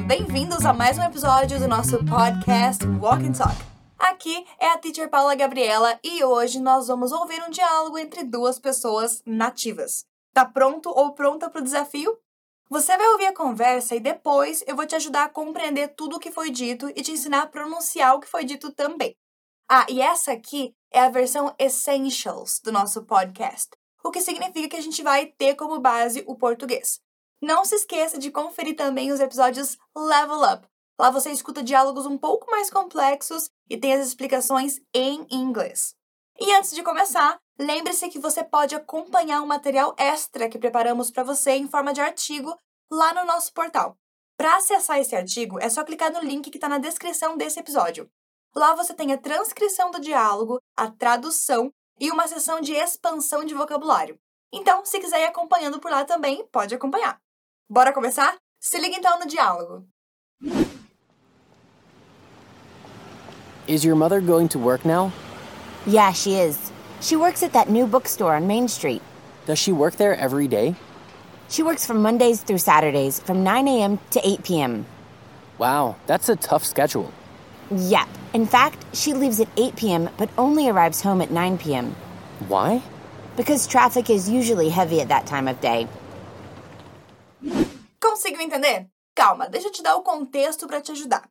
Bem-vindos a mais um episódio do nosso podcast Walk and Talk. Aqui é a teacher Paula Gabriela e hoje nós vamos ouvir um diálogo entre duas pessoas nativas. Tá pronto ou pronta pro desafio? Você vai ouvir a conversa e depois eu vou te ajudar a compreender tudo o que foi dito e te ensinar a pronunciar o que foi dito também. Ah, e essa aqui é a versão Essentials do nosso podcast, o que significa que a gente vai ter como base o português. Não se esqueça de conferir também os episódios Level Up. Lá você escuta diálogos um pouco mais complexos e tem as explicações em inglês. E antes de começar, lembre-se que você pode acompanhar um material extra que preparamos para você em forma de artigo lá no nosso portal. Para acessar esse artigo, é só clicar no link que está na descrição desse episódio. Lá você tem a transcrição do diálogo, a tradução e uma seção de expansão de vocabulário. Então, se quiser ir acompanhando por lá também, pode acompanhar. Bora começar? Se liga então no diálogo. Is your mother going to work now? Yeah, she is. She works at that new bookstore on Main Street. Does she work there every day? She works from Mondays through Saturdays from 9 a.m. to 8 p.m. Wow, that's a tough schedule. Yep. In fact, she leaves at 8 p.m. but only arrives home at 9 p.m. Why? Because traffic is usually heavy at that time of day. Conseguiu entender? Calma, deixa eu te dar o contexto para te ajudar.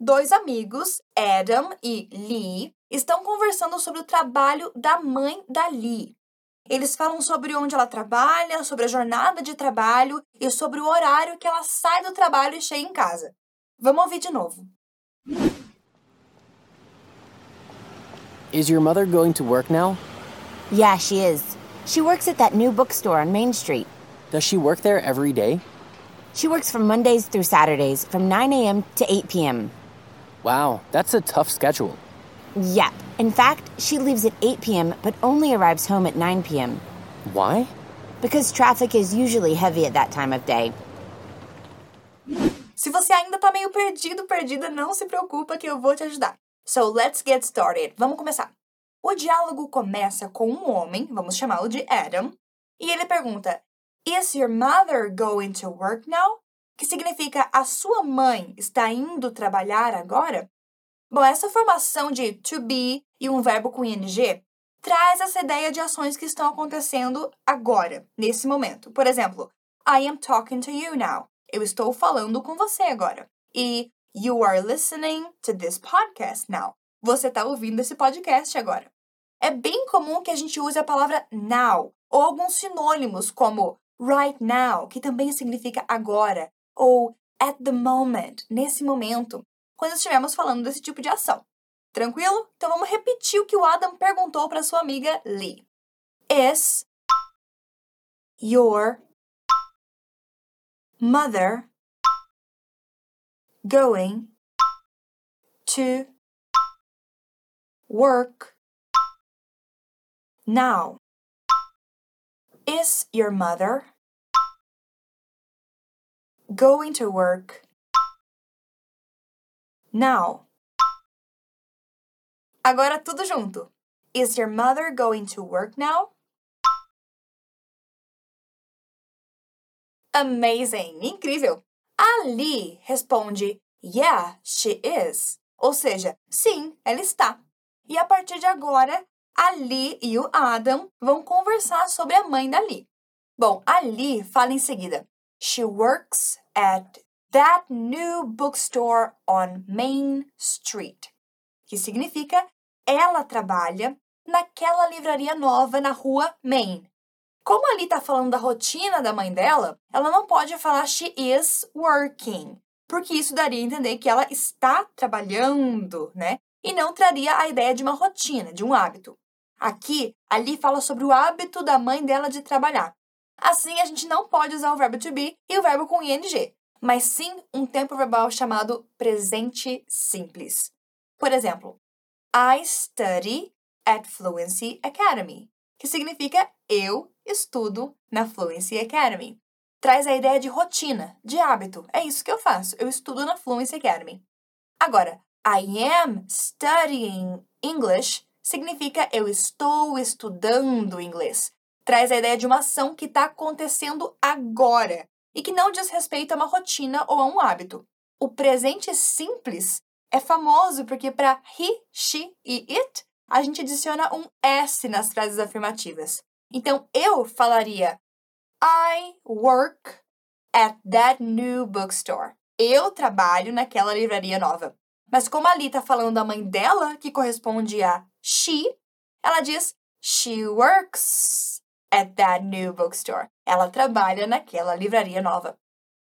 Dois amigos, Adam e Lee, estão conversando sobre o trabalho da mãe da Lee. Eles falam sobre onde ela trabalha, sobre a jornada de trabalho e sobre o horário que ela sai do trabalho e chega em casa. Vamos ouvir de novo. Is your mother going to work now? Yeah, she is. She works at that new bookstore on Main Street. Does she work there every day? She works from Mondays through Saturdays from 9 a.m. to 8 p.m. Wow, that's a tough schedule. Yep. In fact, she leaves at 8 p.m. but only arrives home at 9 p.m. Why? Because traffic is usually heavy at that time of day. Se você ainda tá meio perdido, perdida, não se preocupa que eu vou te ajudar. So let's get started. Vamos começar. O diálogo começa com um homem, vamos chamá-lo de Adam, e ele pergunta: Is your mother going to work now? Que significa, a sua mãe está indo trabalhar agora? Bom, essa formação de to be e um verbo com ing traz essa ideia de ações que estão acontecendo agora, nesse momento. Por exemplo, I am talking to you now. Eu estou falando com você agora. E you are listening to this podcast now. Você está ouvindo esse podcast agora. É bem comum que a gente use a palavra now ou alguns sinônimos como right now, que também significa agora, ou at the moment, nesse momento, quando estivermos falando desse tipo de ação. Tranquilo? Então vamos repetir o que o Adam perguntou para sua amiga Lee. Is your mother going to work now? Is your mother going to work now? Agora tudo junto. Is your mother going to work now? Amazing! Incrível! A Lee responde, yeah, she is. Ou seja, sim, ela está. E a partir de agora, a Lee e o Adam vão conversar sobre a mãe da Lee. Bom, a Lee fala em seguida. She works at that new bookstore on Main Street. Que significa, ela trabalha naquela livraria nova na rua Main. Como a Lee está falando da rotina da mãe dela, ela não pode falar she is working, porque isso daria a entender que ela está trabalhando, né? E não traria a ideia de uma rotina, de um hábito. Aqui, a Lee fala sobre o hábito da mãe dela de trabalhar. Assim, a gente não pode usar o verbo to be e o verbo com ing, mas sim um tempo verbal chamado presente simples. Por exemplo, I study at Fluency Academy, que significa eu estudo na Fluency Academy. Traz a ideia de rotina, de hábito. É isso que eu faço, eu estudo na Fluency Academy. Agora, I am studying English significa eu estou estudando inglês. Traz a ideia de uma ação que está acontecendo agora e que não diz respeito a uma rotina ou a um hábito. O presente simples é famoso porque para he, she e it, a gente adiciona um S nas frases afirmativas. Então, eu falaria I work at that new bookstore. Eu trabalho naquela livraria nova. Mas como a Lee está falando da mãe dela, que corresponde a she, ela diz she works at that new bookstore. Ela trabalha naquela livraria nova.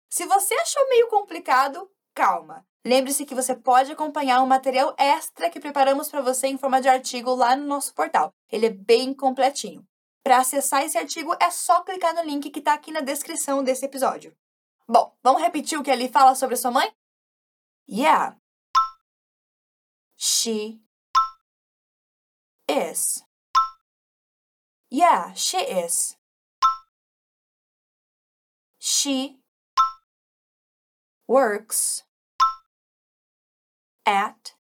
Se você achou meio complicado, calma. Lembre-se que você pode acompanhar um material extra que preparamos para você em forma de artigo lá no nosso portal. Ele é bem completinho. Para acessar esse artigo, é só clicar no link que está aqui na descrição desse episódio. Bom, vamos repetir o que ele fala sobre sua mãe? Yeah. She is. Yeah, she is. She works at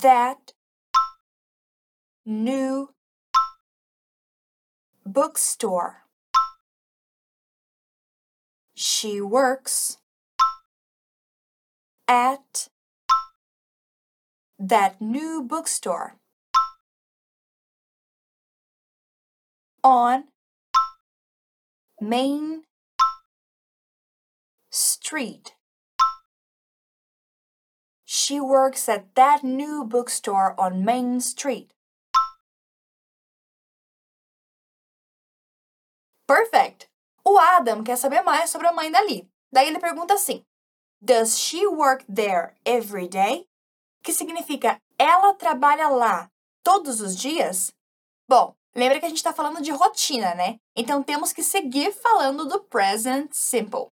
that new bookstore. She works at that new bookstore on Main Street. She works at that new bookstore on Main Street. Perfect! O Adam quer saber mais sobre a mãe da Lee. Daí ele pergunta assim, Does she work there every day? Que significa, ela trabalha lá todos os dias? Bom, lembra que a gente está falando de rotina, né? Então temos que seguir falando do present simple.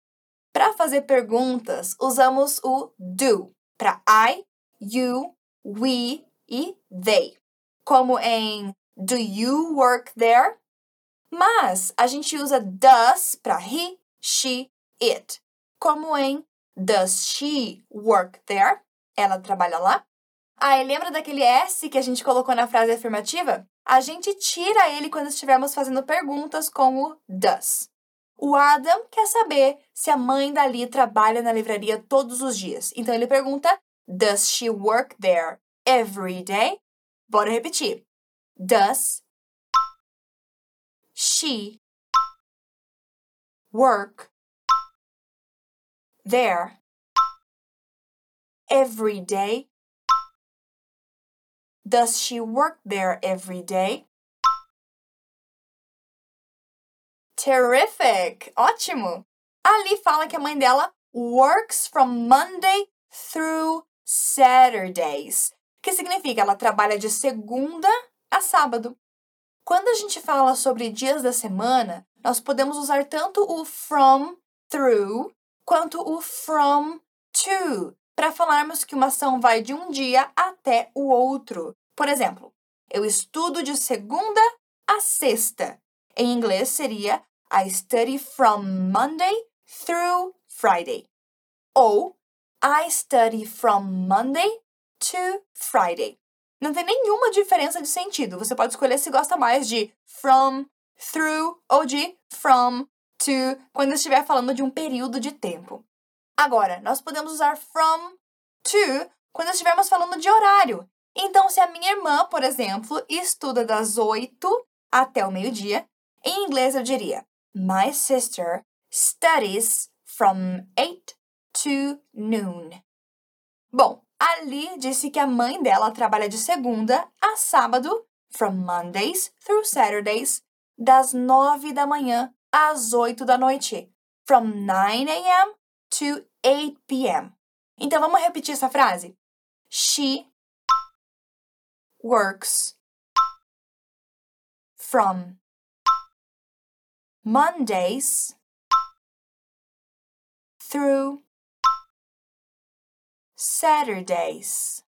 Para fazer perguntas, usamos o do. Para I, you, we e they. Como em Do you work there? Mas a gente usa does para he, she, it. Como em Does she work there? Ela trabalha lá. E lembra daquele S que a gente colocou na frase afirmativa? A gente tira ele quando estivermos fazendo perguntas com o does. O Adam quer saber se a mãe da Lee trabalha na livraria todos os dias. Então, ele pergunta, Does she work there every day? Bora repetir. Does she work there every day? Does she work there every day? Terrific! Ótimo! A Lee fala que a mãe dela works from Monday through Saturdays, que significa ela trabalha de segunda a sábado. Quando a gente fala sobre dias da semana, nós podemos usar tanto o from, through, quanto o from, to, para falarmos que uma ação vai de um dia até o outro. Por exemplo, eu estudo de segunda a sexta. Em inglês seria I study from Monday through Friday. Ou I study from Monday to Friday. Não tem nenhuma diferença de sentido. Você pode escolher se gosta mais de from, through ou de from, to, quando estiver falando de um período de tempo. Agora, nós podemos usar from, to, quando estivermos falando de horário. Então, se a minha irmã, por exemplo, estuda das 8 até o meio-dia, em inglês eu diria My sister studies from 8 to noon. Bom, a Lee disse que a mãe dela trabalha de segunda a sábado, from Mondays through Saturdays, das 9 da manhã às 8 da noite, from 9 a.m. to 8 p.m. Então, vamos repetir essa frase? She works from Mondays through Saturdays.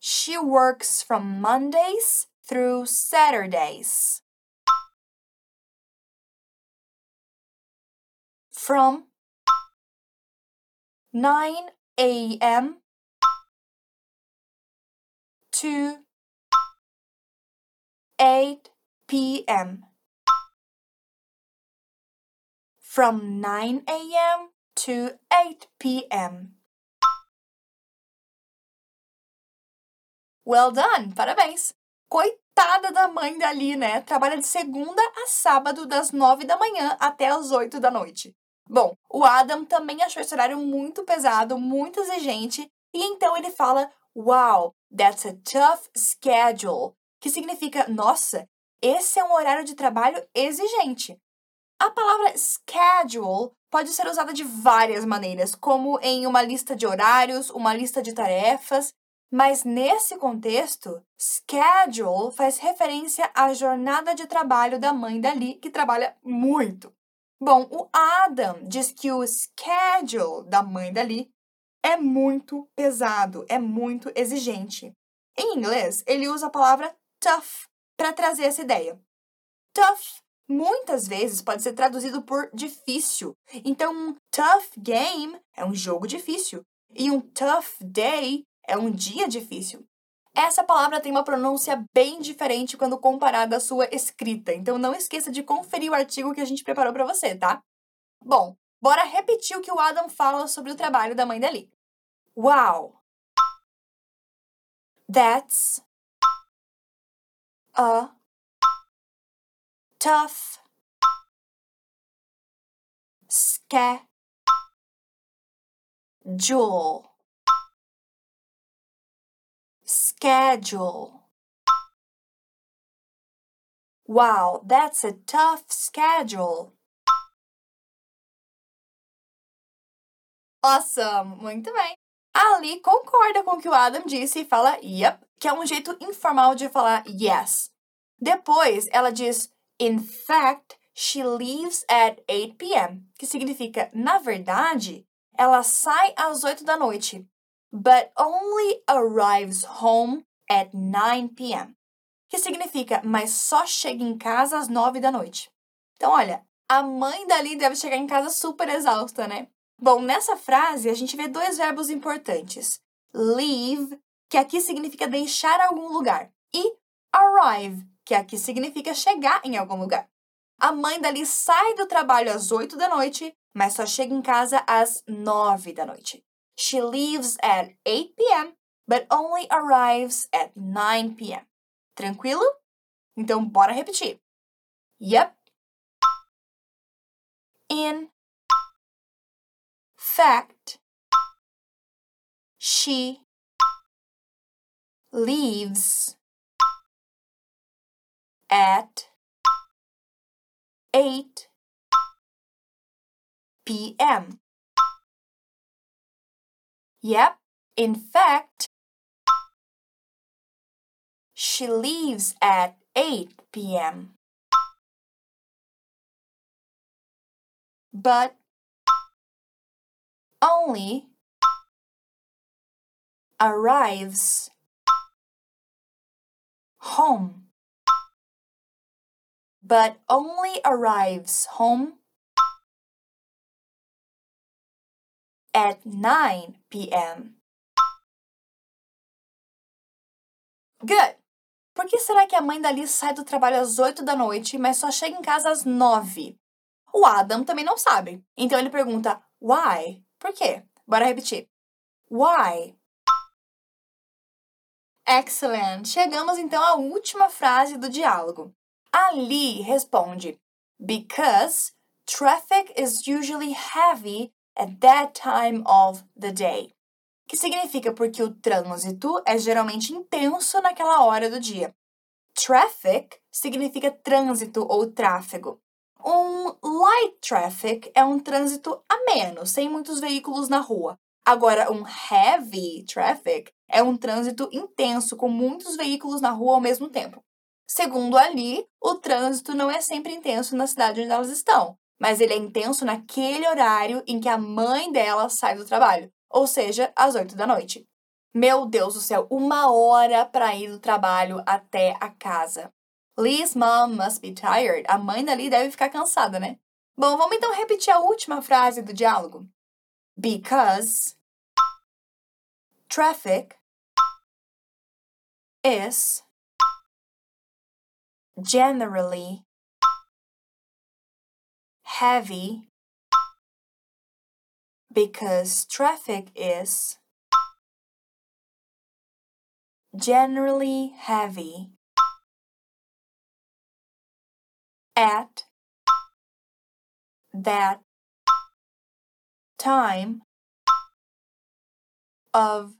She works from Mondays through Saturdays. From 9 a.m. to 8 p.m. from 9 a.m. to 8 p.m. Well done! Parabéns! Coitada da mãe dali, né? Trabalha de segunda a sábado, das 9 da manhã até as 8 da noite. Bom, o Adam também achou esse horário muito pesado, muito exigente, e então ele fala, wow, that's a tough schedule, que significa, nossa, esse é um horário de trabalho exigente. A palavra schedule pode ser usada de várias maneiras, como em uma lista de horários, uma lista de tarefas, mas nesse contexto, schedule faz referência à jornada de trabalho da mãe da Lee, que trabalha muito. Bom, o Adam diz que o schedule da mãe da Lee é muito pesado, é muito exigente. Em inglês, ele usa a palavra tough para trazer essa ideia. Tough muitas vezes pode ser traduzido por difícil. Então, um tough game é um jogo difícil e um tough day é um dia difícil. Essa palavra tem uma pronúncia bem diferente quando comparada à sua escrita, então não esqueça de conferir o artigo que a gente preparou para você, tá? Bom, bora repetir o que o Adam fala sobre o trabalho da mãe da Lee. Wow! That's a tough schedule. Schedule. Wow, that's a tough schedule. Awesome! Muito bem! A Lee concorda com o que o Adam disse e fala yep, que é um jeito informal de falar yes. Depois, ela diz in fact, she leaves at 8 p.m., que significa, na verdade, ela sai às 8 da noite. But only arrives home at 9 p.m. Que significa, mas só chega em casa às 9 da noite. Então, olha, a mãe da Lee deve chegar em casa super exausta, né? Bom, nessa frase, a gente vê dois verbos importantes. Leave, que aqui significa deixar algum lugar. E arrive, que aqui significa chegar em algum lugar. A mãe da Lee sai do trabalho às 8 da noite, mas só chega em casa às 9 da noite. She leaves at 8 p.m., but only arrives at 9 p.m. Tranquilo? Então, bora repetir. Yep. In fact, she leaves at 8 p.m. Yep, in fact, she leaves at 8 p.m. But only arrives home. But only arrives home at 9 p.m. Good! Por que será que a mãe da Lee sai do trabalho às 8 da noite, mas só chega em casa às 9? O Adam também não sabe. Então ele pergunta, why? Por quê? Bora repetir. Why? Excellent! Chegamos então à última frase do diálogo. A Lee responde, because traffic is usually heavy at that time of the day. Que significa porque o trânsito é geralmente intenso naquela hora do dia. Traffic significa trânsito ou tráfego. Um light traffic é um trânsito ameno, sem muitos veículos na rua. Agora, um heavy traffic é um trânsito intenso, com muitos veículos na rua ao mesmo tempo. Segundo a Lee, o trânsito não é sempre intenso na cidade onde elas estão, mas ele é intenso naquele horário em que a mãe dela sai do trabalho, ou seja, às 8 da noite. Meu Deus do céu, 1 hora para ir do trabalho até a casa. Lee's mom must be tired. A mãe da Lee deve ficar cansada, né? Bom, vamos então repetir a última frase do diálogo. Because traffic is generally heavy because traffic is generally heavy at that time of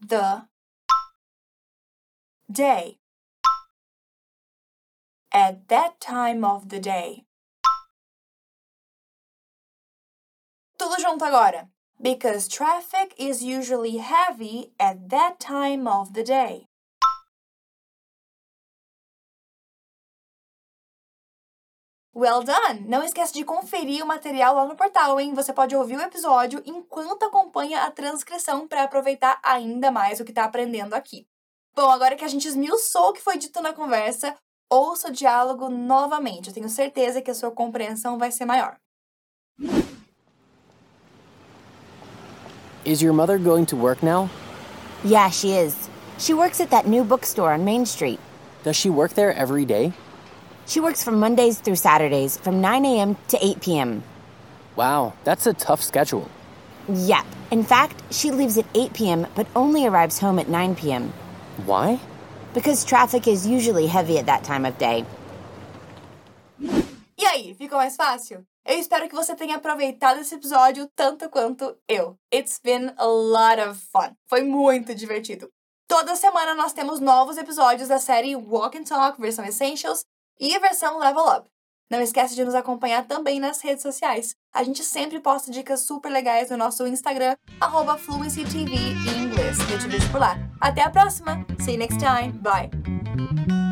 the day. At that time of the day. Tudo junto agora. Because traffic is usually heavy at that time of the day. Well done! Não esquece de conferir o material lá no portal, hein? Você pode ouvir o episódio enquanto acompanha a transcrição para aproveitar ainda mais o que está aprendendo aqui. Bom, agora que a gente esmiuçou o que foi dito na conversa, ouça o diálogo novamente. Eu tenho certeza que a sua compreensão vai ser maior. Is your mother going to work now? Yeah, she is. She works at that new bookstore on Main Street. Does she work there every day? She works from Mondays through Saturdays, from 9 a.m. to 8 p.m. Wow, that's a tough schedule. Yep. In fact, she leaves at 8 p.m., but only arrives home at 9 p.m. Why? Because traffic is usually heavy at that time of day. E aí, ficou mais fácil? Eu espero que você tenha aproveitado esse episódio tanto quanto eu. It's been a lot of fun. Foi muito divertido. Toda semana nós temos novos episódios da série Walk and Talk, versão Essentials, e a versão Level Up. Não esquece de nos acompanhar também nas redes sociais. A gente sempre posta dicas super legais no nosso Instagram, @FluencyTV em inglês. Eu te vejo por lá. Até a próxima. See you next time. Bye.